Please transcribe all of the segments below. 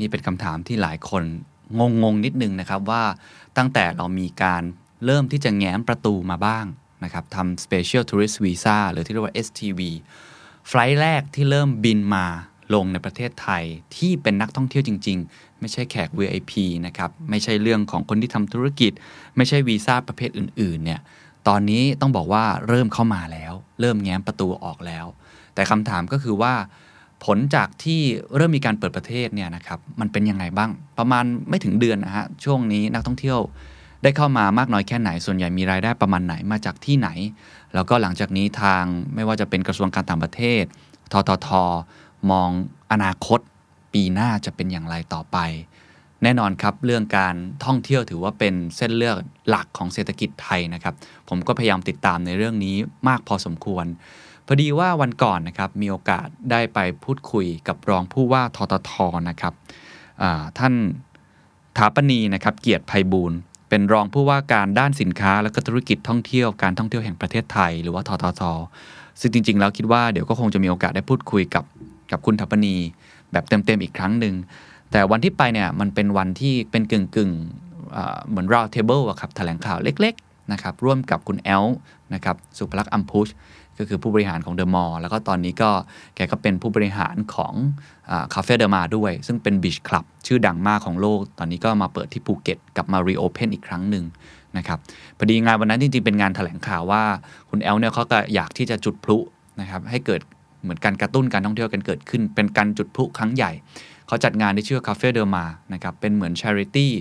นี่เป็นคำถามที่หลายคนงงนิดนึงนะครับว่าตั้งแต่เรามีการเริ่มที่จะแง้มประตูมาบ้างนะครับทำ Special Tourist Visa หรือที่เรียกว่า STV ไฟลท์แรกที่เริ่มบินมาลงในประเทศไทยที่เป็นนักท่องเที่ยวจริงๆไม่ใช่แขก VIP นะครับไม่ใช่เรื่องของคนที่ทำธุรกิจไม่ใช่วีซ่าประเภทอื่นๆเนี่ยตอนนี้ต้องบอกว่าเริ่มเข้ามาแล้วเริ่มแง้มประตูออกแล้วแต่คำถามก็คือว่าผลจากที่เริ่มมีการเปิดประเทศเนี่ยนะครับมันเป็นยังไงบ้างประมาณไม่ถึงเดือนนะฮะช่วงนี้นักท่องเที่ยวได้เข้ามามากน้อยแค่ไหนส่วนใหญ่มีรายได้ประมาณไหนมาจากที่ไหนแล้วก็หลังจากนี้ทางไม่ว่าจะเป็นกระทรวงการต่างประเทศททท.มองอนาคตปีหน้าจะเป็นอย่างไรต่อไปแน่นอนครับเรื่องการท่องเที่ยวถือว่าเป็นเส้นเลือดหลักของเศรษฐกิจไทยนะครับผมก็พยายามติดตามในเรื่องนี้มากพอสมควรพอดีว่าวันก่อนนะครับมีโอกาสได้ไปพูดคุยกับรองผู้ว่าททท.นะครับท่านถาปณีนะครับเกียรติไพบูลย์เป็นรองผู้ว่าการด้านสินค้าและก็ธุรกิจท่องเที่ยวการท่องเที่ยวแห่งประเทศไทยหรือว่าททท.ซึ่งจริงๆแล้วคิดว่าเดี๋ยวก็คงจะมีโอกาสได้พูดคุยกับคุณถาปณีแบบเต็มๆอีกครั้งนึงแต่วันที่ไปเนี่ยมันเป็นวันที่เป็นกึ่งเหมือน round table อะครับแถลงข่าวเล็กๆนะครับร่วมกับคุณแอลนะครับสุภลักษณ์อัมพุชก็คือผู้บริหารของเดอะมอลล์แล้วก็ตอนนี้ก็แกก็เป็นผู้บริหารของคาเฟ่เดอะมาด้วยซึ่งเป็นบีชคลับชื่อดังมากของโลกตอนนี้ก็มาเปิดที่ภูเก็ตกลับมารีโอเพนอีกครั้งหนึ่งนะครับพอดีงานวันนั้นจริงๆเป็นงานแถลงข่าวว่าคุณแอลเนี่ยเขาก็อยากที่จะจุดพลุนะครับให้เกิดเหมือนการกระตุ้นการท่องเที่ยวกันเกิดขึ้นเป็นการจุดพลุครั้งใหญ่เขาจัดงานที่ชื่อคาเฟ่เดอะมานะครับเป็นเหมือนชาริตี้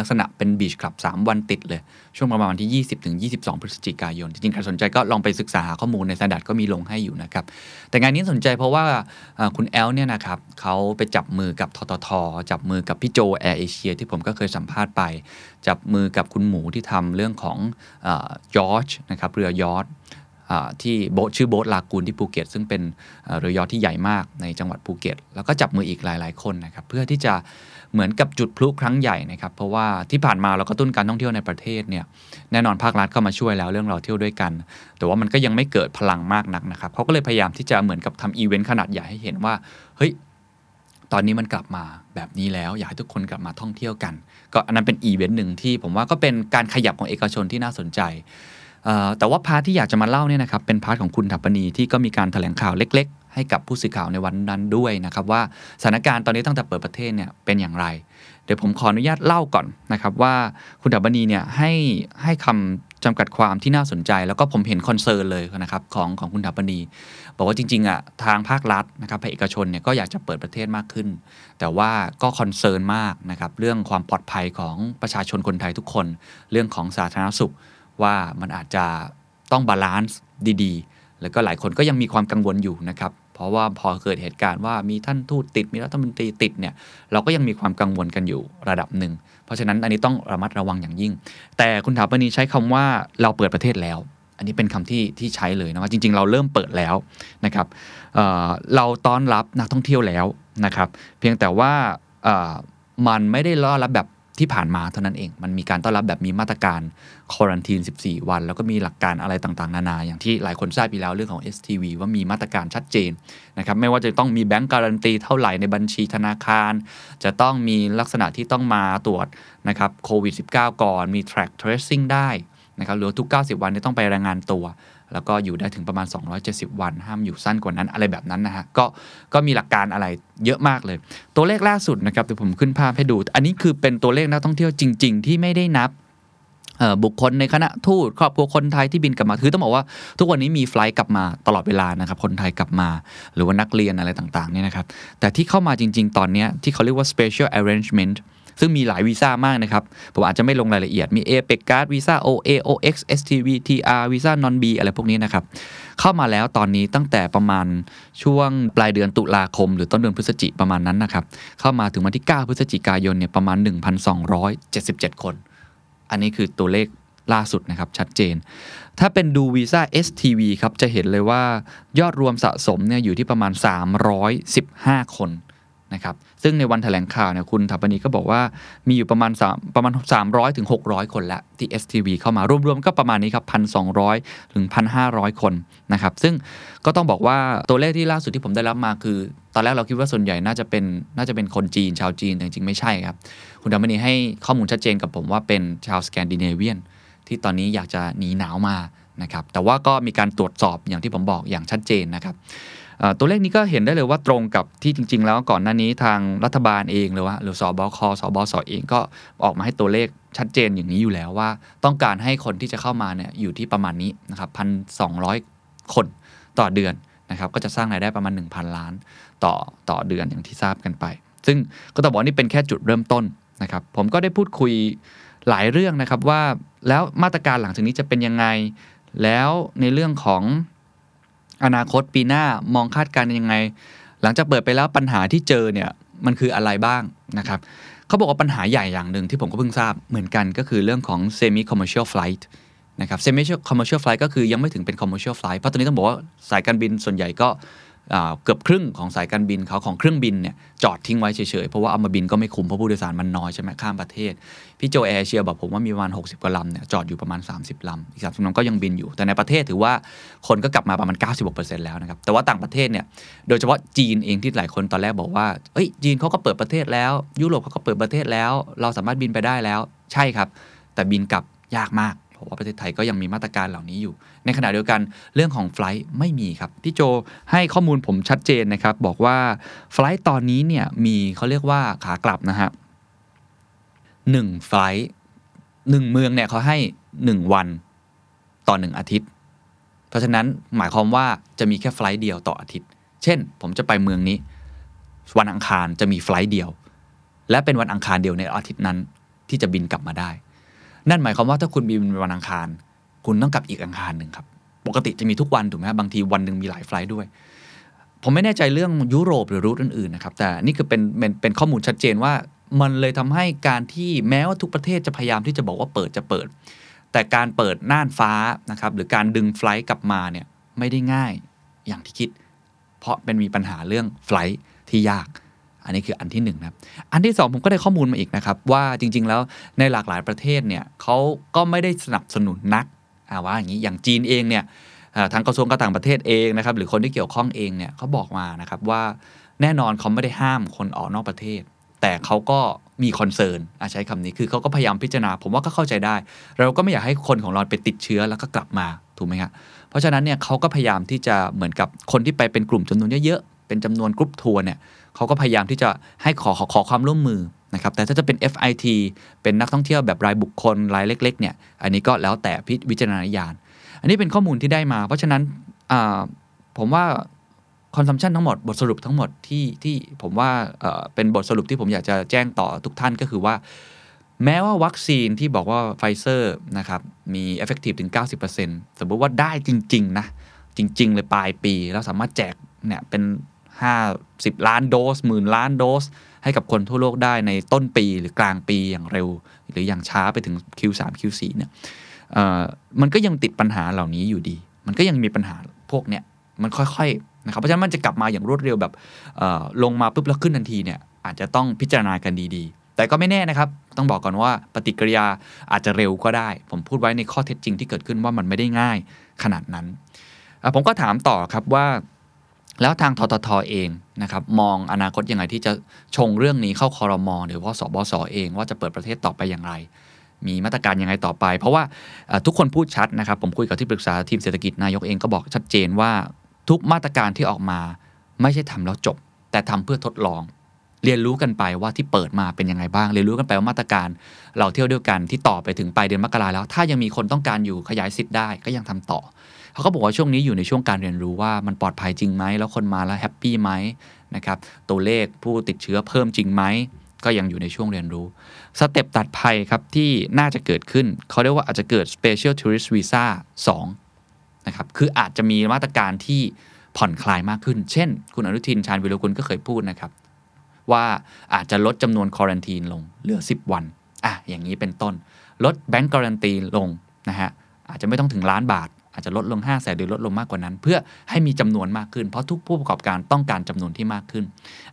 ลักษณะเป็นบีชคลับ3วันติดเลยช่วงประมาณวันที่20ถึง22พฤศจิกายนจริงๆใครสนใจก็ลองไปศึกษาหาข้อมูลใน Standard ก็มีลงให้อยู่นะครับแต่งานนี้สนใจเพราะว่าคุณแอลเนี่ยนะครับเขาไปจับมือกับททท.จับมือกับพี่โจ Air Asia ที่ผมก็เคยสัมภาษณ์ไปจับมือกับคุณหมูที่ทำเรื่องของยอร์ชนะครับเรือยอร์ชที่โบ๊ทชื่อโบ๊ทลากูนที่ภูเก็ตซึ่งเป็นเรือยอชท์ที่ใหญ่มากในจังหวัดภูเก็ตแล้วก็จับมืออีกหลายๆคนนะครับเพื่อที่จะเหมือนกับจุดพลุครั้งใหญ่นะครับเพราะว่าที่ผ่านมาเราก็ตุ้นการท่องเที่ยวในประเทศเนี่ยแน่นอนภาครัฐเข้ามาช่วยแล้วเรื่องเราเที่ยวด้วยกันแต่ว่ามันก็ยังไม่เกิดพลังมากนักนะครับเขาก็เลยพยายามที่จะเหมือนกับทำอีเวนต์ขนาดใหญ่ให้เห็นว่าเฮ้ยตอนนี้มันกลับมาแบบนี้แล้วอยากให้ทุกคนกลับมาท่องเที่ยวกันก็อันนั้นเป็นอีเวนต์นึงที่ผมว่าก็เป็นการขยับของเอกชนที่น่าสนใจแต่ว่าพาร์ทที่อยากจะมาเล่าเนี่ยนะครับเป็นพาร์ทของคุณถาปณีที่ก็มีการแถลงข่าวเล็กๆให้กับผู้สื่อข่าวในวันนั้นด้วยนะครับว่าสถานการณ์ตอนนี้ตั้งแต่เปิดประเทศเนี่ยเป็นอย่างไรเดี๋ยวผมขออนุญาตเล่าก่อนนะครับว่าคุณถาปณีเนี่ยให้คำจำกัดความที่น่าสนใจแล้วก็ผมเห็นคอนเซิร์นเลยนะครับของคุณถาปณีบอกว่าจริงๆอ่ะทางภาครัฐนะครับภาคเอกชนเนี่ยก็อยากจะเปิดประเทศมากขึ้นแต่ว่าก็คอนเซิร์นมากนะครับเรื่องความปลอดภัยของประชาชนคนไทยทุกคนเรื่องของสาธารณสุขว่ามันอาจจะต้องบาลานซ์ดีๆแล้วก็หลายคนก็ยังมีความกังวลอยู่นะครับเพราะว่าพอเกิดเหตุการณ์ว่ามีท่านทูตติดมีรัฐมนตรีติดเนี่ยเราก็ยังมีความกังวลกันอยู่ระดับหนึ่งเพราะฉะนั้นอันนี้ต้องระมัดระวังอย่างยิ่งแต่คุณถาปณีใช้คำว่าเราเปิดประเทศแล้วอันนี้เป็นคำที่ใช้เลยนะว่าจริงๆเราเริ่มเปิดแล้วนะครับเราต้อนรับนักท่องเที่ยวแล้วนะครับเพียงแต่ว่ามันไม่ได้รอรับแบบที่ผ่านมาเท่านั้นเองมันมีการต้อนรับแบบมีมาตรการควอรันทีน14วันแล้วก็มีหลักการอะไรต่างๆนานาอย่างที่หลายคนทราบไปแล้วเรื่องของ STV ว่ามีมาตรการชัดเจนนะครับไม่ว่าจะต้องมีแบงก์การันตีเท่าไหร่ในบัญชีธนาคารจะต้องมีลักษณะที่ต้องมาตรวจนะครับโควิด-19 ก่อนมี track tracing ได้นะครับหรือทุก90วันต้องไปรายงานตัวแล้วก็อยู่ได้ถึงประมาณ270วันห้ามอยู่สั้นกว่านั้นอะไรแบบนั้นนะฮะก็มีหลักการอะไรเยอะมากเลยตัวเลขล่าสุดนะครับเดี๋ยวผมขึ้นภาพให้ดูอันนี้คือเป็นตัวเลขนักท่องเที่ยวจริงๆที่ไม่ได้นับบุคคลในคณะทูตครอบครัวคนไทยที่บินกลับมาคือต้องบอกว่าทุกวันนี้มีไฟล์กลับมาตลอดเวลานะครับคนไทยกลับมาหรือว่านักเรียนอะไรต่างๆเนี่ยนะครับแต่ที่เข้ามาจริงๆตอนนี้ที่เขาเรียกว่า special arrangement ซึ่งมีหลายวีซ่ามากนะครับผมอาจจะไม่ลงรายละเอียดมี APEC Card วีซ่า OA OX STV TR วีซ่า Non B อะไรพวกนี้นะครับเข้ามาแล้วตอนนี้ตั้งแต่ประมาณช่วงปลายเดือนตุลาคมหรือต้นเดือนพฤศจิกายนประมาณนั้นนะครับเข้ามาถึงวันที่9พฤศจิกายนเนี่ยประมาณ 1,277 คนอันนี้คือตัวเลขล่าสุดนะครับชัดเจนถ้าเป็นดูวีซ่า STV ครับจะเห็นเลยว่ายอดรวมสะสมเนี่ยอยู่ที่ประมาณ315 คนนะครับซึ่งในวันแถลงข่าวเนี่ยคุณถาปนีก็บอกว่ามีอยู่ประมาณ300ถึง600คนละที่ STV เข้ามารวมๆก็ประมาณนี้ครับ 1,200 ถึง 1,500 คนนะครับซึ่งก็ต้องบอกว่าตัวเลขที่ล่าสุดที่ผมได้รับมาคือตอนแรกเราคิดว่าส่วนใหญ่น่าจะเป็นคนจีนชาวจีนแต่จริงๆไม่ใช่ครับคุณถาปนีให้ข้อมูลชัดเจนกับผมว่าเป็นชาวสแกนดิเนเวียนที่ตอนนี้อยากจะหนีหนาวมานะครับแต่ว่าก็มีการตรวจสอบอย่างที่ผมบอกอย่างชัดเจนนะครับตัวเลขนี้ก็เห็นได้เลยว่าตรงกับที่จริงๆแล้วก่อนหน้านี้ทางรัฐบาลเองหรือสบค.สบส.เองก็ออกมาให้ตัวเลขชัดเจนอย่างนี้อยู่แล้วว่าต้องการให้คนที่จะเข้ามาเนี่ยอยู่ที่ประมาณนี้นะครับ 1,200 คนต่อเดือนนะครับก็จะสร้างรายได้ประมาณ 1,000 ล้านต่อเดือนอย่างที่ทราบกันไปซึ่งก็ต้องบอกว่านี่เป็นแค่จุดเริ่มต้นนะครับผมก็ได้พูดคุยหลายเรื่องนะครับว่าแล้วมาตรการหลังจากนี้จะเป็นยังไงแล้วในเรื่องของอนาคตปีหน้ามองคาดการณ์ยังไงหลังจากเปิดไปแล้วปัญหาที่เจอเนี่ยมันคืออะไรบ้างนะครับเขาบอกว่าปัญหาใหญ่อย่างหนึ่งที่ผมก็เพิ่งทราบเหมือนกันก็คือเรื่องของ semi commercial flight นะครับ semi commercial flight ก็คือยังไม่ถึงเป็น commercial flight เพราะตอนนี้ต้องบอกว่าสายการบินส่วนใหญ่ก็เกือบครึ่งของสายการบินเขาของเครื่องบินเนี่ยจอดทิ้งไว้เฉยๆเพราะว่าเอามาบินก็ไม่คุ้มเพราะผู้โดยสารมันน้อยใช่ไหมข้ามประเทศพี่โจแอร์เอเชียบอกผมว่ามีประมาณ60กว่าลำเนี่ยจอดอยู่ประมาณ30ลำอีก30ลำก็ยังบินอยู่แต่ในประเทศถือว่าคนก็กลับมาประมาณ 96% แล้วนะครับแต่ว่าต่างประเทศเนี่ยโดยเฉพาะจีนเองที่หลายคนตอนแรกบอกว่าเอ้ยจีนเขาก็เปิดประเทศแล้วยุโรปเขาก็เปิดประเทศแล้วเราสามารถบินไปได้แล้วใช่ครับแต่บินกลับยากมากเพราะว่าประเทศไทยก็ยังมีมาตรการเหล่านี้อยู่ในขณะเดียวกันเรื่องของไฟล์ไม่มีครับพี่โจให้ข้อมูลผมชัดเจนนะครับบอกว่าไฟล์ตอนนี้เนี่ยมีเขาเรียกว่าขากลับนะฮะ1ไฟล์1เมืองเนี่ยเขาให้1วันต่อ1อาทิตย์เพราะฉะนั้นหมายความว่าจะมีแค่ไฟล์เดียวต่ออาทิตย์เช่นผมจะไปเมืองนี้วันอังคารจะมีไฟล์เดียวและเป็นวันอังคารเดียวในอาทิตย์นั้นที่จะบินกลับมาได้นั่นหมายความว่าถ้าคุณบินวันอังคารคุณต้องกลับอีกอังคารนึงครับปกติจะมีทุกวันถูกไหมบางทีวันนึงมีหลายไฟล์ด้วยผมไม่แน่ใจเรื่องยุโรปหรือรูทอื่นๆนะครับแต่นี่คือเป็นข้อมูลชัดเจนว่ามันเลยทำให้การที่แม้ว่าทุกประเทศจะพยายามที่จะบอกว่าเปิดจะเปิดแต่การเปิดน่านฟ้านะครับหรือการดึงไฟล์กลับมาเนี่ยไม่ได้ง่ายอย่างที่คิดเพราะมันมีปัญหาเรื่องไฟล์ที่ยากอันนี้คืออันที่1นะครับอันที่2ผมก็ได้ข้อมูลมาอีกนะครับว่าจริงๆแล้วในหลากหลายประเทศเนี่ยเขาก็ไม่ได้สนับสนุนนักว่าอย่างนี้อย่างจีนเองเนี่ยทางกระทรวงการต่างประเทศเองนะครับหรือคนที่เกี่ยวข้องเองเนี่ยเขาบอกมานะครับว่าแน่นอนเขาไม่ได้ห้ามคนออกนอกประเทศแต่เขาก็มีคอนเซิร์นใช้คำนี้คือเขาก็พยายามพิจารณาผมว่าก็เข้าใจได้เราก็ไม่อยากให้คนของเราไปติดเชื้อแล้วก็กลับมาถูกไหมครับเพราะฉะนั้นเนี่ยเขาก็พยายามที่จะเหมือนกับคนที่ไปเป็นกลุ่มจำนวนเยอะๆเป็นจำนวนกรุ๊ปทัวร์เนี่ยเขาก็พยายามที่จะให้ขอความร่วมมือนะครับแต่ถ้าจะเป็น FIT เป็นนักท่องเที่ยวแบบรายบุคคลรายเล็กๆเนี่ยอันนี้ก็แล้วแต่วิจารณญาณอันนี้เป็นข้อมูลที่ได้มาเพราะฉะนั้นผมว่าคอนซัมชันทั้งหมดบทสรุปทั้งหมดที่ผมว่าเป็นบทสรุปที่ผมอยากจะแจ้งต่อทุกท่านก็คือว่าแม้ว่าวัคซีนที่บอกว่า Pfizer นะครับมี effective ถึง 90% สมมุติว่าได้จริงๆนะจริงๆเลยปลายปีแล้วสามารถแจกเนี่ยเป็น50ล้านโดส 10,000 ล้านโดสให้กับคนทั่วโลกได้ในต้นปีหรือกลางปีอย่างเร็วหรืออย่างช้าไปถึง Q3 Q4 เนี่ยมันก็ยังติดปัญหาเหล่านี้อยู่ดีมันก็ยังมีปัญหาพวกเนี้ยมันค่อยๆนะครับเพราะฉะนั้นมันจะกลับมาอย่างรวดเร็วแบบลงมาปุ๊บแล้วขึ้นทันทีเนี่ยอาจจะต้องพิจารณากันดีๆแต่ก็ไม่แน่นะครับต้องบอกก่อนว่าปฏิกิริยาอาจจะเร็วก็ได้ผมพูดไว้ในข้อเท็จจริงที่เกิดขึ้นว่ามันไม่ได้ง่ายขนาดนั้นผมก็ถามต่อครับว่าแล้วทางททท.เองนะครับมองอนาคตยังไงที่จะชงเรื่องนี้เข้าครม.หรือว่าสบส.เองว่าจะเปิดประเทศต่อไปอย่างไรมีมาตรการยังไงต่อไปเพราะว่าทุกคนพูดชัดนะครับผมคุยกับที่ปรึกษาทีมเศรษฐกิจนายกเองก็บอกชัดเจนว่าทุกมาตรการที่ออกมาไม่ใช่ทำแล้วจบแต่ทำเพื่อทดลองเรียนรู้กันไปว่าที่เปิดมาเป็นยังไงบ้างเรียนรู้กันไปว่ามาตรการเราเที่ยวด้วยกันที่ต่อไปถึงปลายเดือนมกราแล้วถ้ายังมีคนต้องการอยู่ขยายสิทธิ์ได้ก็ยังทำต่อเขาก็บอกว่าช่วงนี้อยู่ในช่วงการเรียนรู้ว่ามันปลอดภัยจริงไหมแล้วคนมาแล้วแฮปปี้ไหมนะครับตัวเลขผู้ติดเชื้อเพิ่มจริงไหม ก็ยังอยู่ในช่วงเรียนรู้สเต็ปตัดภัยครับที่น่าจะเกิดขึ้นเขาเรียกว่าอาจจะเกิด Special Tourist Visa 2นะครับคืออาจจะมีมาตรการที่ผ่อนคลายมากขึ้นเช่นคุณอนุทินชาญวิรุฬกุลก็เคยพูดนะครับว่าอาจจะลดจำนวนควอรันทีนลงเหลือ10วันอย่างนี้เป็นต้นลดแบงก์ควอรันทีนลงนะฮะอาจจะไม่ต้องถึงล้านบาทอาจจะลดลง500,000หรือลดลงมากกว่านั้นเพื่อให้มีจำนวนมากขึ้นเพราะทุกผู้ประกอบการต้องการจำนวนที่มากขึ้น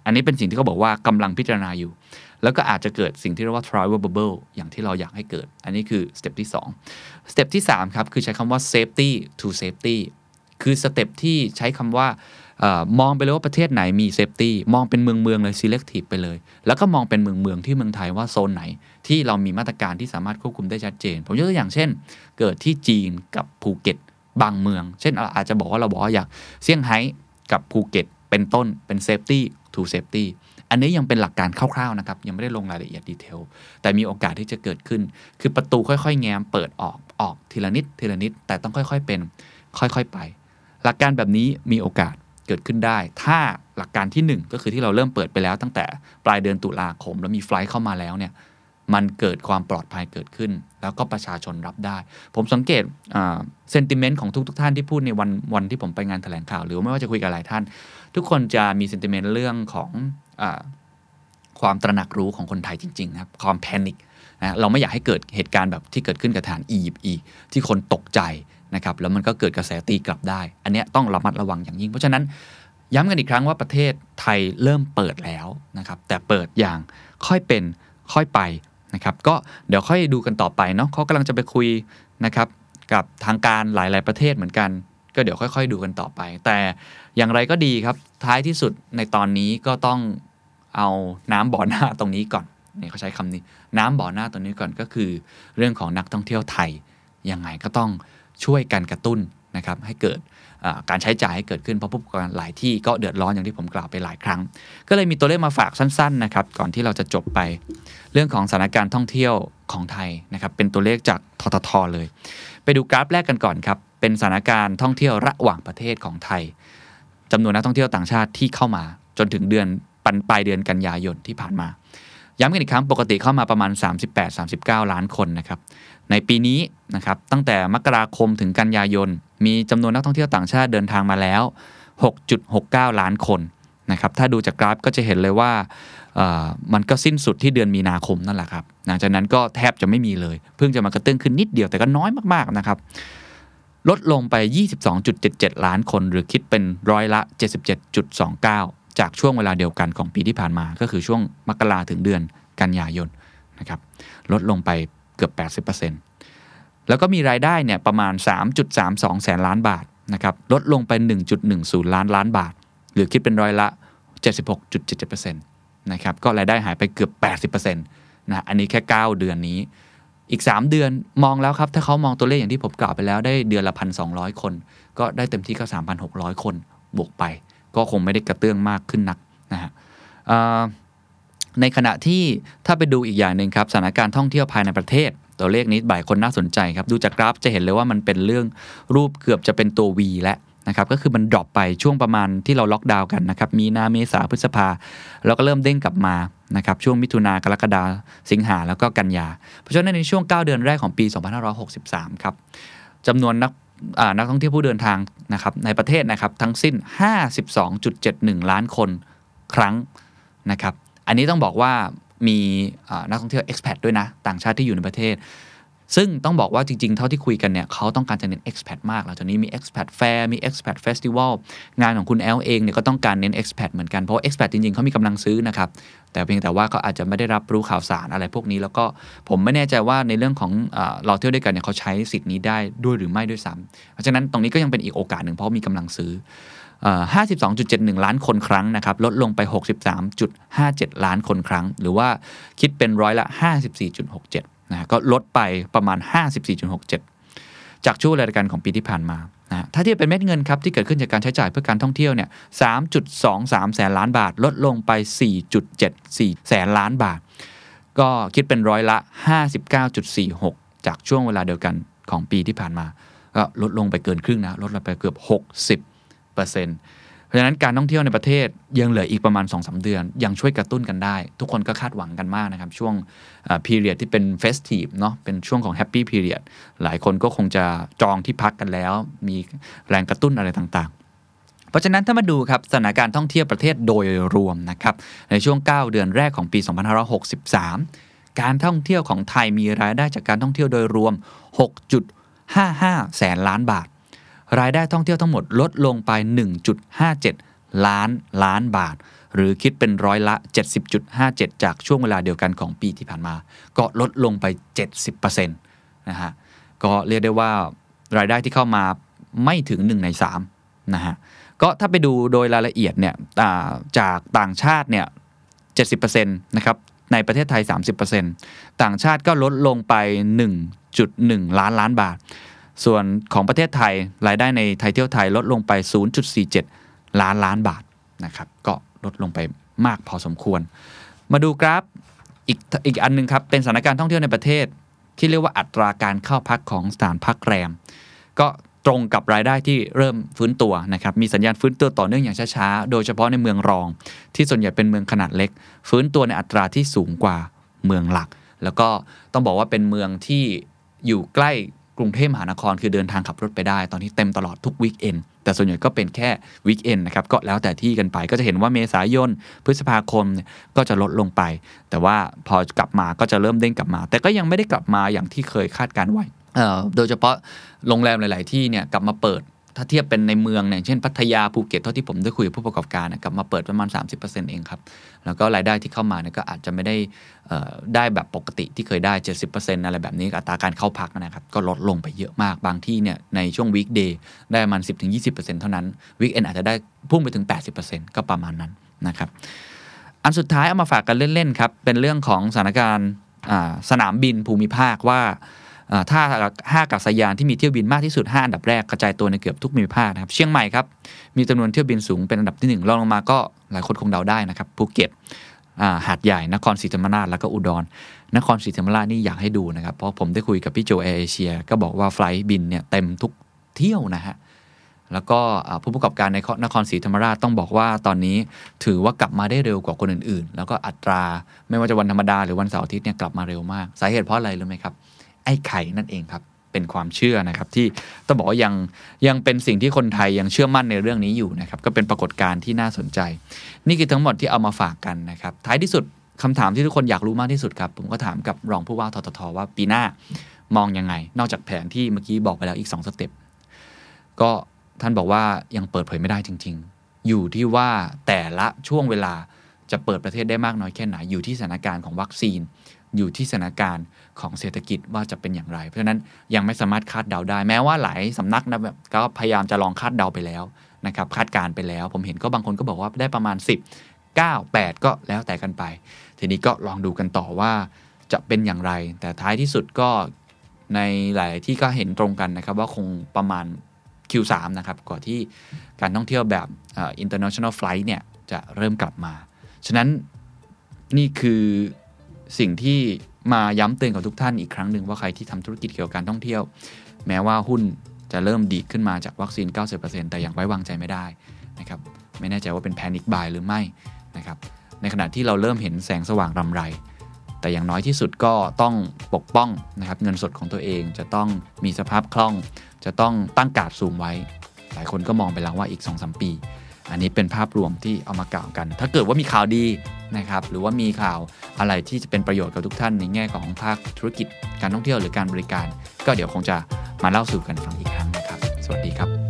อันนี้เป็นสิ่งที่เขาบอกว่ากำลังพิจารณาอยู่แล้วก็อาจจะเกิดสิ่งที่เรียกว่า travel bubble อย่างที่เราอยากให้เกิดอันนี้คือสเต็ปที่2สเต็ปที่3ครับคือใช้คำว่า safety to safety คือสเต็ปที่ใช้คำว่ามองไปเลยว่าประเทศไหนมี safety มองเป็นเมืองเลย selective ไปเลยแล้วก็มองเป็นเมืองที่เมืองไทยว่าโซนไหนที่เรามีมาตรการที่สามารถควบคุมได้ชัดเจนผมยกตัวอย่างเช่นเกิดที่จีนกับภูเก็ตบางเมืองเช่นอาจจะบอกว่าเราบอกว่าอยากเซี่ยงไฮ้กับภูเก็ตเป็นต้นเป็น safety to safety อันนี้ยังเป็นหลักการคร่าวๆนะครับยังไม่ได้ลงรายละเอียดดีเทลแต่มีโอกาสที่จะเกิดขึ้นคือประตูค่อยๆแง้มเปิดออกทีละนิดทีละนิดแต่ต้องค่อยๆเป็นค่อยๆไปหลักการแบบนี้มีโอกาสเกิดขึ้นได้ถ้าหลักการที่1ก็คือที่เราเริ่มเปิดไปแล้วตั้งแต่ปลายเดือนตุลาคมแล้วมีไฟล์เข้ามาแล้วเนี่ยมันเกิดความปลอดภัยเกิดขึ้นแล้วก็ประชาชนรับได้ผมสังเกตเซนติเมนต์ของทุกท่านที่พูดในวันที่ผมไปงานแถลงข่าวหรือไม่ว่าจะคุยกับหลายท่านทุกคนจะมีเซนติเมนต์เรื่องของความตระหนักรู้ของคนไทยจริงๆครับความแพนิคนะเราไม่อยากให้เกิดเหตุการณ์แบบที่เกิดขึ้นกับฐานอียิปต์ที่คนตกใจนะครับแล้วมันก็เกิดกระแสตีกลับได้อันนี้ต้องระมัดระวังอย่างยิ่งเพราะฉะนั้นย้ำกันอีกครั้งว่าประเทศไทยเริ่มเปิดแล้วนะครับแต่เปิดอย่างค่อยเป็นค่อยไปนะครับก็เดี๋ยวค่อยดูกันต่อไปเนาะเขากำลังจะไปคุยนะครับกับทางการหลายๆประเทศเหมือนกันก็เดี๋ยวค่อยๆดูกันต่อไปแต่อย่างไรก็ดีครับท้ายที่สุดในตอนนี้ก็ต้องเอาน้ำบ่อหน้าตรงนี้ก่อนเนี่ยเขาใช้คำนี้น้ำบ่อหน้าตรงนี้ก่อนก็คือเรื่องของนักท่องเที่ยวไทยยังไงก็ต้องช่วยกันกระตุ้นนะครับให้เกิดการใช้จ่ายให้เกิดขึ้นเพราะผู้ประกอบการหลายที่ก็เดือดร้อนอย่างที่ผมกล่าวไปหลายครั้งก็เลยมีตัวเลขมาฝากสั้นๆนะครับก่อนที่เราจะจบไปเรื่องของสถานการณ์ท่องเที่ยวของไทยนะครับเป็นตัวเลขจากททท.เลยไปดูกราฟแรกกันก่อนครับเป็นสถานการณ์ท่องเที่ยวระหว่างประเทศของไทยจำนวนนักท่องเที่ยวต่างชาติที่เข้ามาจนถึงเดือนปลายเดือนกันยายนที่ผ่านมาย้ำกันอีกครั้งปกติเข้ามาประมาณ 38-39 ล้านคนนะครับในปีนี้นะครับตั้งแต่มกราคมถึงกันยายนมีจำนวนนักท่องเที่ยวต่างชาติเดินทางมาแล้ว 6.69 ล้านคนนะครับถ้าดูจากกราฟก็จะเห็นเลยว่ามันก็สิ้นสุดที่เดือนมีนาคมนั่นแหละครับหลังจากนั้นก็แทบจะไม่มีเลยเพิ่งจะมากระเตื้องขึ้นนิดเดียวแต่ก็น้อยมากๆนะครับลดลงไป 22.77 ล้านคนหรือคิดเป็นร้อยละ 77.29 จากช่วงเวลาเดียวกันของปีที่ผ่านมาก็คือช่วงมกราถึงเดือนกันยายนนะครับลดลงไปเกือบ 80% แล้วก็มีรายได้เนี่ยประมาณ 3.32 แสนล้านบาทนะครับลดลงไป 1.10 ล้านบาทหรือคิดเป็นร้อยละ 76.77% นะครับก็รายได้หายไปเกือบ 80% นะอันนี้แค่9เดือนนี้อีก3เดือนมองแล้วครับถ้าเขามองตัวเลขอย่างที่ผมกล่าวไปแล้วได้เดือนละ 1,200 คนก็ได้เต็มที่ก็ 3,600 คนบวกไปก็คงไม่ได้กระเตื้องมากขึ้นนักนะฮะในขณะที่ถ้าไปดูอีกอย่างนึงครับสถานการณ์ท่องเที่ยวภายในประเทศตัวเลขนี้หลายคนน่าสนใจครับดูจากกราฟจะเห็นเลยว่ามันเป็นเรื่องรูปเกือบจะเป็นตัว V แล้วนะครับก็คือมันดรอปไปช่วงประมาณที่เราล็อกดาวน์กันนะครับมีนาเมษาพฤษภาแล้วก็เริ่มเด้งกลับมานะครับช่วงมิถุนากรกฎาสิงหาแล้วก็กันยาเพราะฉะนั้นในช่วง9เดือนแรกของปี2563ครับจำนวนนักท่องเที่ยวผู้เดินทางนะครับในประเทศนะครับทั้งสิ้น 52.71 ล้านคนครั้งนะครับอันนี้ต้องบอกว่ามีนักท่องเที่ยว expat ด้วยนะต่างชาติที่อยู่ในประเทศซึ่งต้องบอกว่าจริงๆเท่าที่คุยกันเนี่ยเขาต้องการจะเน้น expat มากแล้วตอนนี้มี expat fair มี expat festival งานของคุณแอลเองเนี่ยก็ต้องการเน้น expat เหมือนกันเพราะ expat จริงๆเขามีกำลังซื้อนะครับแต่เพียงแต่ว่าเขาอาจจะไม่ได้รับรู้ข่าวสารอะไรพวกนี้แล้วก็ผมไม่แน่ใจว่าในเรื่องของเราเที่ยวด้วยกันเนี่ยเขาใช้สิทธิ์นี้ได้ด้วยหรือไม่ด้วยซ้ำเพราะฉะนั้นตรงนี้ก็ยังเป็นอีกโอกาสนึงเพราะมีกำลังซื้อ52.71 ล้านคนครั้งนะครับลดลงไป 63.57 ล้านคนครั้งหรือว่าคิดเป็นร้อยละ 54.67 นะก็ลดไปประมาณ 54.67 จากช่วงรายการของปีที่ผ่านมานะถ้าเทียบเป็นเม็ดเงินครับที่เกิดขึ้นจากการใช้จ่ายเพื่อการท่องเที่ยวเนี่ย 3.23 แสนล้านบาทลดลงไป 4.74 แสนล้านบาทก็คิดเป็นร้อยละ 59.46 จากช่วงเวลาเดียวกันของปีที่ผ่านมาก็ลดลงไปเกินครึ่งนะลดลงไปเกือบ 60% ราะฉะนั้นการท่องเที่ยวในประเทศยังเหลืออีกประมาณ 2-3 เดือนยังช่วยกระตุ้นกันได้ทุกคนก็คาดหวังกันมากนะครับช่วงperiod ที่เป็นเฟสทีฟเนาะเป็นช่วงของแฮปปี้period หลายคนก็คงจะจองที่พักกันแล้วมีแรงกระตุ้นอะไรต่างๆเพราะฉะนั้นถ้ามาดูครับสถานการณ์ท่องเที่ยวประเทศโดยรวมนะครับในช่วง9เดือนแรกของปี2563การท่องเที่ยวของไทยมีรายได้จากการท่องเที่ยวโดยรวม 6.55 แสนล้านบาทรายได้ท่องเที่ยวทั้งหมดลดลงไป 1.57 ล้านบาทหรือคิดเป็นร้อยละ 70.57 จากช่วงเวลาเดียวกันของปีที่ผ่านมาก็ลดลงไป 70% นะฮะก็เรียกได้ว่ารายได้ที่เข้ามาไม่ถึง1ใน3นะฮะก็ถ้าไปดูโดยรายละเอียดเนี่ยจากต่างชาติเนี่ย 70% นะครับในประเทศไทย 30% ต่างชาติก็ลดลงไป 1.1 ล้านบาทส่วนของประเทศไทยรายได้ในไทยเที่ยวไทยลดลงไป 0.47 ล้านบาทนะครับก็ลดลงไปมากพอสมควรมาดูกราฟอีกอันนึงครับเป็นสถานการณ์ท่องเที่ยวในประเทศที่เรียกว่าอัตราการเข้าพักของสถานพักแรมก็ตรงกับรายได้ที่เริ่มฟื้นตัวนะครับมีสัญญาณฟื้นตัวต่อเนื่องอย่างช้าๆโดยเฉพาะในเมืองรองที่ส่วนใหญ่เป็นเมืองขนาดเล็กฟื้นตัวในอัตราที่สูงกว่าเมืองหลักแล้วก็ต้องบอกว่าเป็นเมืองที่อยู่ใกล้กรุงเทพมหานครคือเดินทางขับรถไปได้ตอนนี้เต็มตลอดทุกวีคเอนด์แต่ส่วนใหญ่ก็เป็นแค่วีคเอนด์นะครับก็แล้วแต่ที่กันไปก็จะเห็นว่าเมษายนพฤษภาคมก็จะลดลงไปแต่ว่าพอกลับมาก็จะเริ่มเด้งกลับมาแต่ก็ยังไม่ได้กลับมาอย่างที่เคยคาดการไว้โดยเฉพาะโรงแรมหลายๆที่เนี่ยกลับมาเปิดถ้าเทียบเป็นในเมืองเนี่ยเช่นพัทยาภูเก็ตเท่าที่ผมได้คุยกับผู้ประกอบการกลับมาเปิดประมาณ 30% เองครับแล้วก็รายได้ที่เข้ามาเนี่ยก็อาจจะไม่ได้ได้แบบปกติที่เคยได้ 70% อะไรแบบนี้อัตราการเข้าพักนะครับก็ลดลงไปเยอะมากบางที่เนี่ยในช่วงวีคเดย์ได้ประมาณ 10-20% เท่านั้นวีคเอนด์อาจจะได้พุ่งไปถึง 80% ก็ประมาณนั้นนะครับอันสุดท้ายเอามาฝากกันเล่นๆครับเป็นเรื่องของสถานการณ์สนามบินภูมิภาคว่าถ้า5อากาศยานที่มีเที่ยวบินมากที่สุด5อันดับแรกกระจายตัวในเกือบทุกภูมิภาคนะครับเชียงใหม่ครับมีจำนวนเที่ยวบินสูงเป็นอันดับที่1รองลงมาก็หลายคนคงเดาได้นะครับภูเก็ตหาดใหญ่นครศรีธรรมราชแล้วก็อุดรนครศรีธรรมราชนี่อยากให้ดูนะครับเพราะผมได้คุยกับพี่โจ Air Asia ก็บอกว่าไฟล์บินเนี่ยเต็มทุกเที่ยวนะฮะแล้วก็ผู้ประกอบการในนครศรีธรรมราชต้องบอกว่าตอนนี้ถือว่ากลับมาได้เร็วกว่าคนอื่นๆแล้วก็อัตราไม่ว่าจะวันธรรมดาหรือวันเสาร์อาทิตย์เนี่ยกลับมาเร็วมากสาเหตุเพราะอะไรรู้มั้ยครับไอ้ไข่นั่นเองครับเป็นความเชื่อนะครับที่ต้องบอกว่ายังเป็นสิ่งที่คนไทยยังเชื่อมั่นในเรื่องนี้อยู่นะครับก็เป็นปรากฏการณ์ที่น่าสนใจนี่คือทั้งหมดที่เอามาฝากกันนะครับท้ายที่สุดคำถามที่ทุกคนอยากรู้มากที่สุดครับผมก็ถามกับรองผู้ว่าททท.ว่าปีหน้ามองยังไงนอกจากแผนที่เมื่อกี้บอกไปแล้วอีก2สเต็ปก็ท่านบอกว่ายังเปิดเผยไม่ได้จริงๆอยู่ที่ว่าแต่ละช่วงเวลาจะเปิดประเทศได้มากน้อยแค่ไหนอยู่ที่สถานการณ์ของวัคซีนอยู่ที่สถานการณ์ของเศรษฐกิจว่าจะเป็นอย่างไรเพราะฉะนั้นยังไม่สามารถคาดเดาได้แม้ว่าหลายสำนักนะก็พยายามจะลองคาดเดาไปแล้วนะครับคาดการณ์ไปแล้วผมเห็นก็บางคนก็บอกว่าได้ประมาณ10 9 8ก็แล้วแต่กันไปทีนี้ก็ลองดูกันต่อว่าจะเป็นอย่างไรแต่ท้ายที่สุดก็ในหลายที่ก็เห็นตรงกันนะครับว่าคงประมาณ Q3 นะครับก่อนที่การท่องเที่ยวแบบinternational flight เนี่ยจะเริ่มกลับมาฉะนั้นนี่คือสิ่งที่มาย้ำเตือนกับทุกท่านอีกครั้งหนึ่งว่าใครที่ทำธุรกิจเกี่ยวกับการท่องเที่ยวแม้ว่าหุ้นจะเริ่มดีขึ้นมาจากวัคซีน 90% แต่ยังไว้วางใจไม่ได้นะครับไม่แน่ใจว่าเป็นแพนิคบายหรือไม่นะครับในขณะที่เราเริ่มเห็นแสงสว่างรำไรแต่อย่างน้อยที่สุดก็ต้องปกป้องนะครับเงินสดของตัวเองจะต้องมีสภาพคล่องจะต้องตั้งการ์ดสูงไว้หลายคนก็มองไปแล้วว่าอีก 2-3 ปีอันนี้เป็นภาพรวมที่เอามากล่าวกันถ้าเกิดว่ามีข่าวดีนะครับหรือว่ามีข่าวอะไรที่จะเป็นประโยชน์กับทุกท่านในแง่ของภาคธุรกิจการท่องเที่ยวหรือการบริการก็เดี๋ยวคงจะมาเล่าสู่กันฟังอีกครั้งนะครับสวัสดีครับ